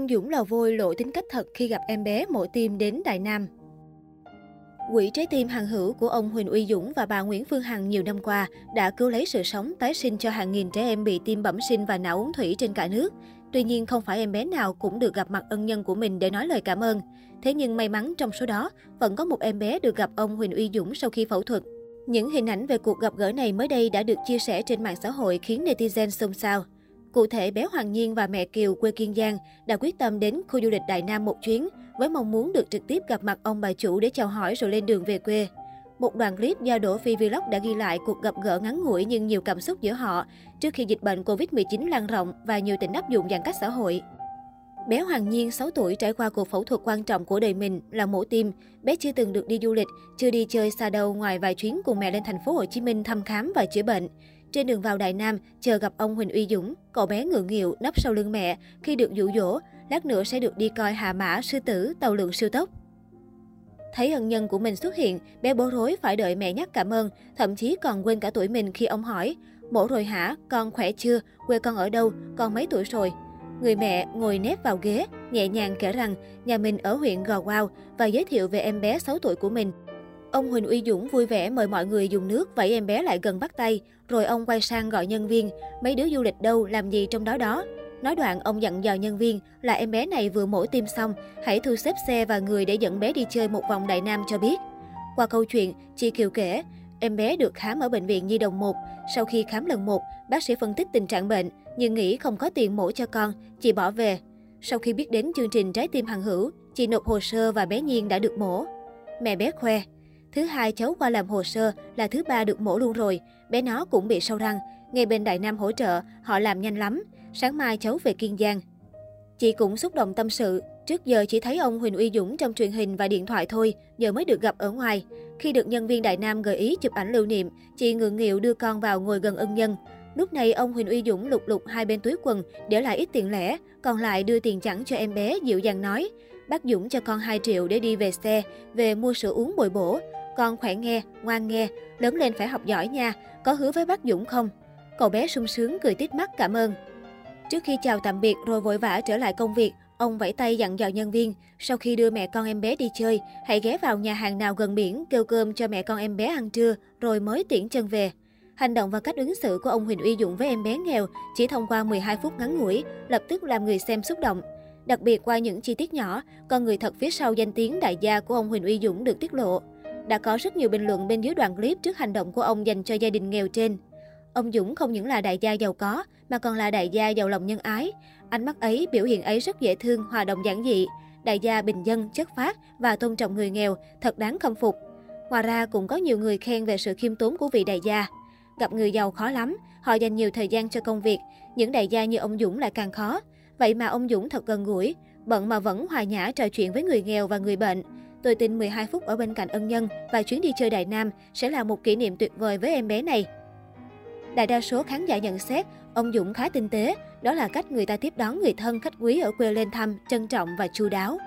Ông Dũng lò vôi lộ tính cách thật khi gặp em bé mổ tim đến Đại Nam. Quỹ Trái Tim Hằng Hữu của ông Huỳnh Uy Dũng và bà Nguyễn Phương Hằng nhiều năm qua đã cứu lấy sự sống tái sinh cho hàng nghìn trẻ em bị tim bẩm sinh và não ống thủy trên cả nước. Tuy nhiên, không phải em bé nào cũng được gặp mặt ân nhân của mình để nói lời cảm ơn. Thế nhưng may mắn trong số đó, vẫn có một em bé được gặp ông Huỳnh Uy Dũng sau khi phẫu thuật. Những hình ảnh về cuộc gặp gỡ này mới đây đã được chia sẻ trên mạng xã hội khiến netizen xôn xao. Cụ thể, bé Hoàng Nhiên và mẹ Kiều quê Kiên Giang đã quyết tâm đến khu du lịch Đại Nam một chuyến với mong muốn được trực tiếp gặp mặt ông bà chủ để chào hỏi rồi lên đường về quê. Một đoạn clip do Đỗ Phi Vlog đã ghi lại cuộc gặp gỡ ngắn ngủi nhưng nhiều cảm xúc giữa họ trước khi dịch bệnh Covid-19 lan rộng và nhiều tỉnh áp dụng giãn cách xã hội. Bé Hoàng Nhiên, 6 tuổi, trải qua cuộc phẫu thuật quan trọng của đời mình là mổ tim. Bé chưa từng được đi du lịch, chưa đi chơi xa đâu ngoài vài chuyến cùng mẹ lên thành phố Hồ Chí Minh thăm khám và chữa bệnh. Trên đường vào Đại Nam, chờ gặp ông Huỳnh Uy Dũng, cậu bé ngượng nghịu nấp sau lưng mẹ khi được dụ dỗ, lát nữa sẽ được đi coi hạ mã, sư tử, tàu lượn siêu tốc. Thấy ân nhân của mình xuất hiện, bé bối rối phải đợi mẹ nhắc cảm ơn, thậm chí còn quên cả tuổi mình khi ông hỏi: "Mổ rồi hả? Con khỏe chưa? Quê con ở đâu? Con mấy tuổi rồi?" Người mẹ ngồi nép vào ghế, nhẹ nhàng kể rằng nhà mình ở huyện Gò Quao và giới thiệu về em bé 6 tuổi của mình. Ông Huỳnh Uy Dũng vui vẻ mời mọi người dùng nước vẫy em bé lại gần bắt tay, rồi ông quay sang gọi nhân viên: "Mấy đứa du lịch đâu, làm gì trong đó đó?" Nói đoạn, ông dặn dò nhân viên là em bé này vừa mổ tim xong, hãy thu xếp xe và người để dẫn bé đi chơi một vòng Đại Nam cho biết. Qua câu chuyện, chị Kiều kể, em bé được khám ở bệnh viện Nhi Đồng 1. Sau khi khám lần 1, bác sĩ phân tích tình trạng bệnh, nhưng nghĩ không có tiền mổ cho con, chị bỏ về. Sau khi biết đến chương trình Trái Tim Hằng Hữu, chị nộp hồ sơ và bé Nhiên đã được mổ. Mẹ bé khoe, thứ hai cháu qua làm hồ sơ là thứ ba được mổ luôn rồi, bé nó cũng bị sâu răng. Ngay bên Đại Nam hỗ trợ, họ làm nhanh lắm. Sáng mai cháu về Kiên Giang. Chị cũng xúc động tâm sự. Trước giờ chỉ thấy ông Huỳnh Uy Dũng trong truyền hình và điện thoại thôi, giờ mới được gặp ở ngoài. Khi được nhân viên Đại Nam gợi ý chụp ảnh lưu niệm, chị ngượng nghịu đưa con vào ngồi gần ân nhân. Lúc này ông Huỳnh Uy Dũng lục lục hai bên túi quần, để lại ít tiền lẻ, còn lại đưa tiền chẵn cho em bé, dịu dàng nói: "Bác Dũng cho con 2 triệu để đi về xe, về mua sữa uống bồi bổ. Con khỏe nghe, ngoan nghe, lớn lên phải học giỏi nha, có hứa với bác Dũng không?" Cậu bé sung sướng cười tít mắt cảm ơn. Trước khi chào tạm biệt rồi vội vã trở lại công việc, ông vẫy tay dặn dò nhân viên, sau khi đưa mẹ con em bé đi chơi, hãy ghé vào nhà hàng nào gần biển kêu cơm cho mẹ con em bé ăn trưa rồi mới tiễn chân về. Hành động và cách ứng xử của ông Huỳnh Uy Dũng với em bé nghèo chỉ thông qua 12 phút ngắn ngủi, lập tức làm người xem xúc động. Đặc biệt qua những chi tiết nhỏ, con người thật phía sau danh tiếng đại gia của ông Huỳnh Uy Dũng được tiết lộ. Đã có rất nhiều bình luận bên dưới đoạn clip trước hành động của ông dành cho gia đình nghèo trên. Ông Dũng không những là đại gia giàu có, mà còn là đại gia giàu lòng nhân ái. Ánh mắt ấy, biểu hiện ấy rất dễ thương, hòa đồng giản dị. Đại gia bình dân, chất phác và tôn trọng người nghèo, thật đáng khâm phục. Ngoài ra, cũng có nhiều người khen về sự khiêm tốn của vị đại gia. Gặp người giàu khó lắm, họ dành nhiều thời gian cho công việc. Những đại gia như ông Dũng lại càng khó. Vậy mà ông Dũng thật gần gũi, bận mà vẫn hòa nhã trò chuyện với người nghèo và người bệnh. Tôi tin 12 phút ở bên cạnh ân nhân và chuyến đi chơi Đại Nam sẽ là một kỷ niệm tuyệt vời với em bé này. Đại đa số khán giả nhận xét, ông Dũng khá tinh tế, đó là cách người ta tiếp đón người thân khách quý ở quê lên thăm, trân trọng và chu đáo.